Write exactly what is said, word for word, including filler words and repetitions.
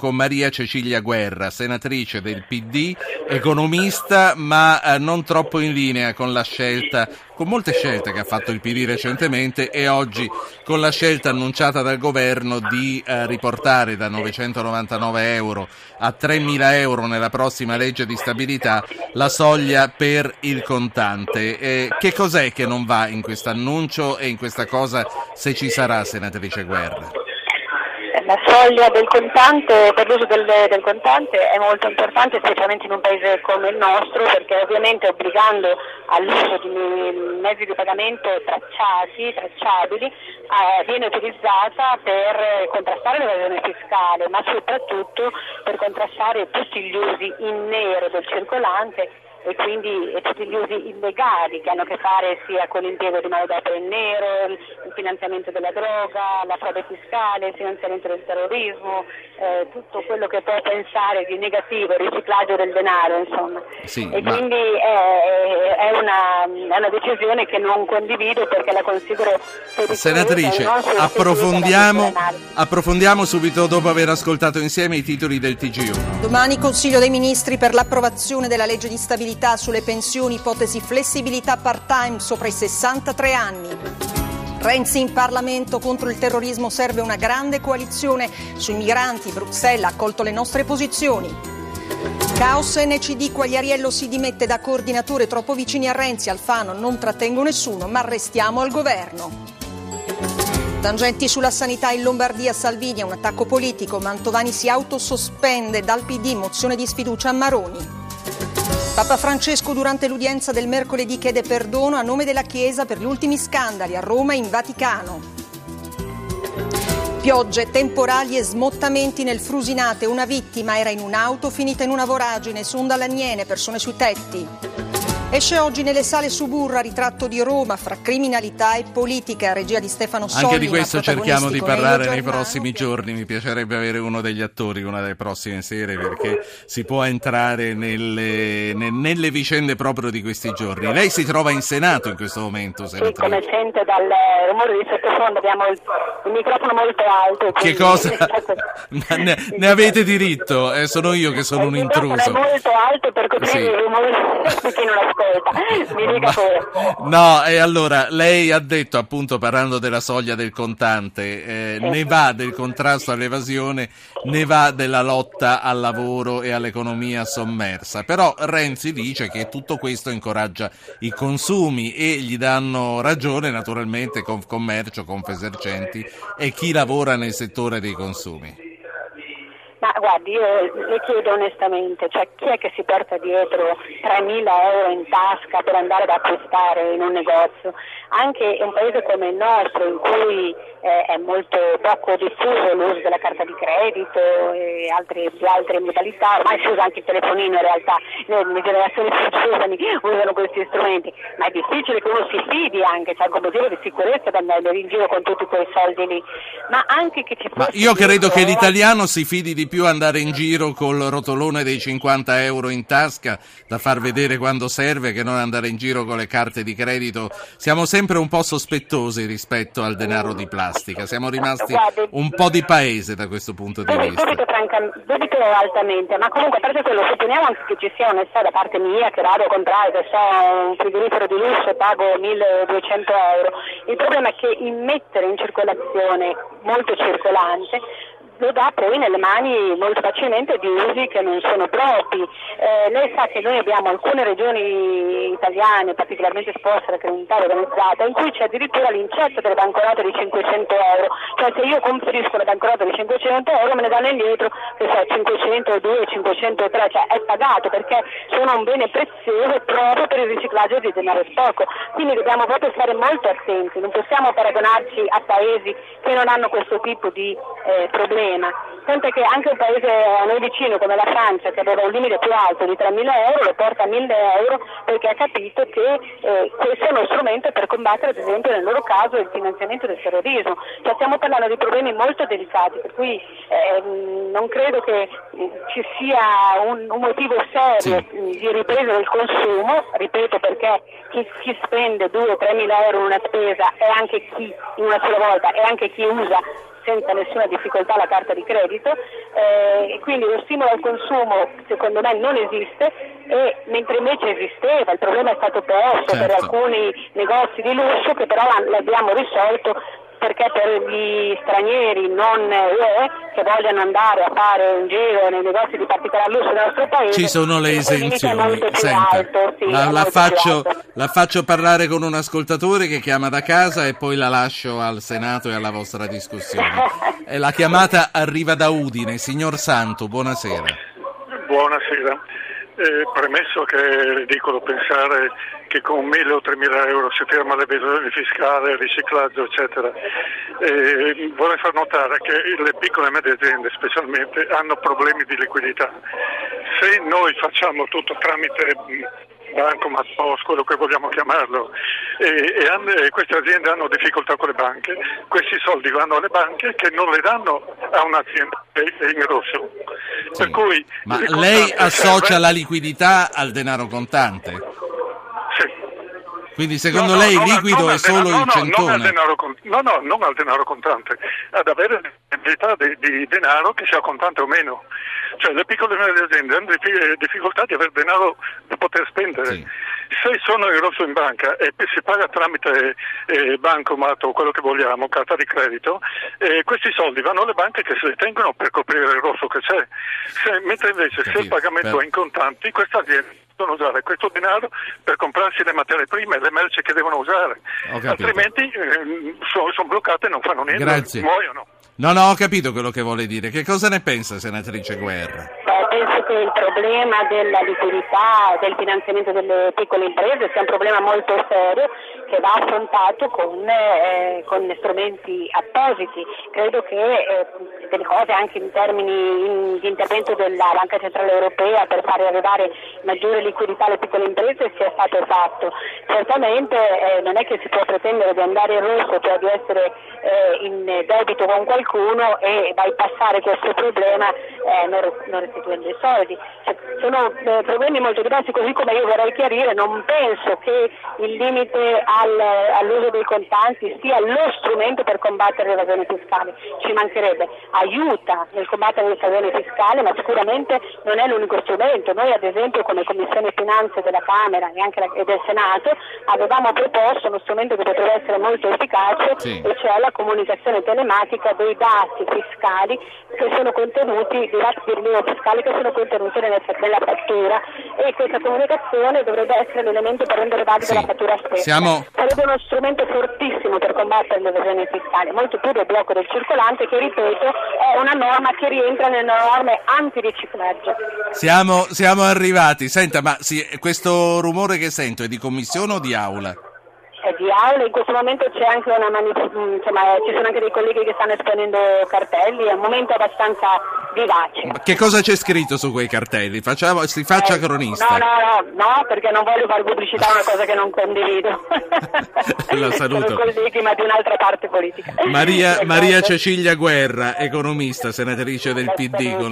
con Maria Cecilia Guerra, senatrice del P D, economista, ma non troppo in linea con la scelta, con molte scelte che ha fatto il P D recentemente e oggi con la scelta annunciata dal governo di eh, riportare da novecentonovantanove euro a tremila euro nella prossima legge di stabilità la soglia per il contante. Eh, che cos'è che non va in questo annuncio e in questa cosa, se ci sarà, senatrice Guerra? La soglia del contante, per l'uso del, del contante è molto importante, specialmente in un paese come il nostro, perché ovviamente obbligando all'uso di mezzi di pagamento tracciati, tracciabili, eh, viene utilizzata per contrastare l'evasione fiscale, ma soprattutto per contrastare tutti gli usi in nero del circolante e quindi e tutti gli usi illegali che hanno a che fare sia con l'impiego di manodopera in nero, il finanziamento della droga, la frode fiscale, il finanziamento del terrorismo, eh, tutto quello che può pensare di negativo, il riciclaggio del denaro, insomma. Sì, e ma... quindi è, è, una, è una decisione che non condivido perché la considero... Senatrice, approfondiamo, approfondiamo subito dopo aver ascoltato insieme i titoli del T G uno. Domani Consiglio dei Ministri per l'approvazione della legge di stabilità sulle pensioni, ipotesi flessibilità part-time sopra i sessantatré anni. Renzi in Parlamento: contro il terrorismo serve una grande coalizione. Sui migranti, Bruxelles ha accolto le nostre posizioni. Caos N C D, Quagliariello si dimette da coordinatore, troppo vicini a Renzi. Alfano: non trattengo nessuno, ma restiamo al governo. Tangenti sulla sanità in Lombardia, Salvini: un attacco politico. Mantovani si autosospende dal P D, mozione di sfiducia a Maroni. Papa Francesco durante l'udienza del mercoledì chiede perdono a nome della Chiesa per gli ultimi scandali a Roma e in Vaticano. Piogge, temporali e smottamenti nel Frusinate. Una vittima era in un'auto finita in una voragine, sonda l'Aniene, persone sui tetti. Esce oggi nelle sale Suburra, ritratto di Roma fra criminalità e politica, regia di Stefano Solmi. Anche di questo cerchiamo di parlare nei prossimi giorni, mi piacerebbe avere uno degli attori una delle prossime sere, perché si può entrare nelle, ne, nelle vicende proprio di questi giorni. Lei si trova in Senato in questo momento, senatrice. Sì, come sente dal rumore di sottofondo abbiamo il, il microfono molto alto. Che cosa? ne, ne avete diritto, eh, sono io che sono un intruso. Il microfono è molto alto per coprire il rumore che non ascolta. Mi dica pure. No, e allora lei ha detto, appunto parlando della soglia del contante, eh, ne va del contrasto all'evasione, ne va della lotta al lavoro e all'economia sommersa, però Renzi dice che tutto questo incoraggia i consumi e gli danno ragione naturalmente Confcommercio, Confesercenti e chi lavora nel settore dei consumi. Ma guardi, io le chiedo onestamente, cioè chi è che si porta dietro tremila euro in tasca per andare ad acquistare in un negozio? Anche in un paese come il nostro, in cui eh, è molto poco diffuso l'uso della carta di credito e altre, altre modalità, ormai si usa anche il telefonino in realtà, le, le generazioni più giovani usano questi strumenti, ma è difficile che uno si fidi anche, c'è cioè, un motivo di sicurezza da andare in giro con tutti quei soldi lì. Ma anche che ci ma io credo che l'italiano si fidi di più andare in giro col rotolone dei cinquanta euro in tasca da far vedere quando serve che non andare in giro con le carte di credito. Siamo sempre un po' sospettosi rispetto al denaro di plastica, siamo rimasti un po' di paese da questo punto di vista. Dubito, dubito altamente, ma comunque a parte quello supponiamo anche che ci sia onestà da parte mia che vado a comprare, che so, un frigorifero di lusso e pago milleduecento euro. Il problema è che immettere in circolazione molto circolante lo dà poi nelle mani molto facilmente di usi che non sono propri. Eh, lei sa che noi abbiamo alcune regioni italiane particolarmente esposte alla criminalità organizzata in cui c'è addirittura l'incetto delle banconote di cinquecento euro, cioè se io conferisco la banconota di cinquecento euro me ne danno indietro che so, cinquecentodue, cinquecentotre, cioè è pagato perché sono un bene prezioso proprio per il riciclaggio di denaro sporco. Quindi dobbiamo proprio stare molto attenti, non possiamo paragonarci a paesi che non hanno questo tipo di eh, problemi. Tanto che anche un paese a noi vicino come la Francia, che aveva un limite più alto di tremila euro, lo porta a mille euro perché ha capito che eh, questo è uno strumento per combattere, ad esempio, nel loro caso, il finanziamento del terrorismo. Cioè, stiamo parlando di problemi molto delicati, per cui eh, non credo che ci sia un, un motivo serio sì. di ripresa del consumo, ripeto, perché chi, chi spende due o tremila euro in una spesa è anche chi, in una sola volta, è anche chi usa senza nessuna difficoltà la carta di credito, eh, e quindi lo stimolo al consumo secondo me non esiste, e mentre invece esisteva, il problema è stato perso, certo, per alcuni negozi di lusso, che però l'abbiamo risolto perché per gli stranieri non U E che vogliono andare a fare un giro nei negozi di particolare lusso del nostro paese ci sono le esenzioni. Senta, alto, sì, la, la, faccio, la faccio parlare con un ascoltatore che chiama da casa e poi la lascio al Senato e alla vostra discussione. La chiamata arriva da Udine. Signor Santo, buonasera. Buonasera. Eh, premesso che è ridicolo pensare che con mille o tremila euro si ferma l'evasione fiscale, il riciclaggio eccetera, eh, vorrei far notare che le piccole e medie aziende specialmente hanno problemi di liquidità. Se noi facciamo tutto tramite bancomat, post, quello che vogliamo chiamarlo, e, e, hanno, e queste aziende hanno difficoltà con le banche, questi soldi vanno alle banche che non le danno a un'azienda in rosso. Sì. Per cui, ma lei associa serve... la liquidità al denaro contante? Sì. Quindi secondo no, no, lei il liquido al, è solo denaro, il no, centone? Non denaro, no, no, non al denaro contante, ad avere l'abilità di, di denaro che sia contante o meno. Cioè le piccole e medie aziende hanno difficoltà di avere denaro da poter spendere. Sì. Se sono in rosso in banca e si paga tramite eh, bancomat o quello che vogliamo, carta di credito, eh, questi soldi vanno alle banche che se li tengono per coprire il rosso che c'è. Se, mentre invece Capito. se il pagamento Beh. è in contanti, questa azienda devono usare questo denaro per comprarsi le materie prime, le merci che devono usare, altrimenti eh, sono, sono bloccate e non fanno niente. Grazie. Muoiono. No, no, ho capito quello che vuole dire. Che cosa ne pensa, senatrice Guerra? Beh, penso che il problema della liquidità, del finanziamento delle piccole imprese sia un problema molto serio che va affrontato con, eh, con strumenti appositi. Credo che eh, delle cose anche in termini in, di intervento della Banca Centrale Europea per fare arrivare maggiore liquidità alle piccole imprese sia stato fatto. Certamente eh, non è che si può pretendere di andare in rosso, cioè di essere eh, in debito con qualcuno e bypassare questo problema eh, non, non restituendo i soldi. Cioè, sono eh, problemi molto diversi, così come io vorrei chiarire, non penso che il limite al, all'uso dei contanti sia lo strumento per combattere l'evasione fiscale, ci mancherebbe, aiuta nel combattere l'evasione fiscale, ma sicuramente non è l'unico strumento. Noi ad esempio come Commissione Finanze della Camera e anche la, e del Senato avevamo proposto uno strumento che potrebbe essere molto efficace, sì, e cioè la comunicazione telematica dei dati fiscali che sono contenuti, dei dati di rilievo fiscale che sono contenuti nella, nella fattura, e questa comunicazione dovrebbe essere l'elemento per rendere valida, sì, la fattura stessa. Siamo... Sarebbe uno strumento fortissimo per combattere l'evasione fiscale, molto più del blocco del circolante che, ripeto, è una norma che rientra nelle norme antiriciclaggio. Siamo, siamo arrivati. Senta, ma sì, questo rumore che sento è di commissione o di aula? Di aula, in questo momento c'è anche una mani... insomma, ci sono anche dei colleghi che stanno esponendo cartelli, è un momento abbastanza vivace. Ma che cosa c'è scritto su quei cartelli? Facciamo... si faccia eh, cronista. No, no, no, no, perché non voglio fare pubblicità a una cosa che non condivido. La saluto. Sono colleghi, ma di un'altra parte politica. Maria, Maria Cecilia Guerra, economista, senatrice del P D.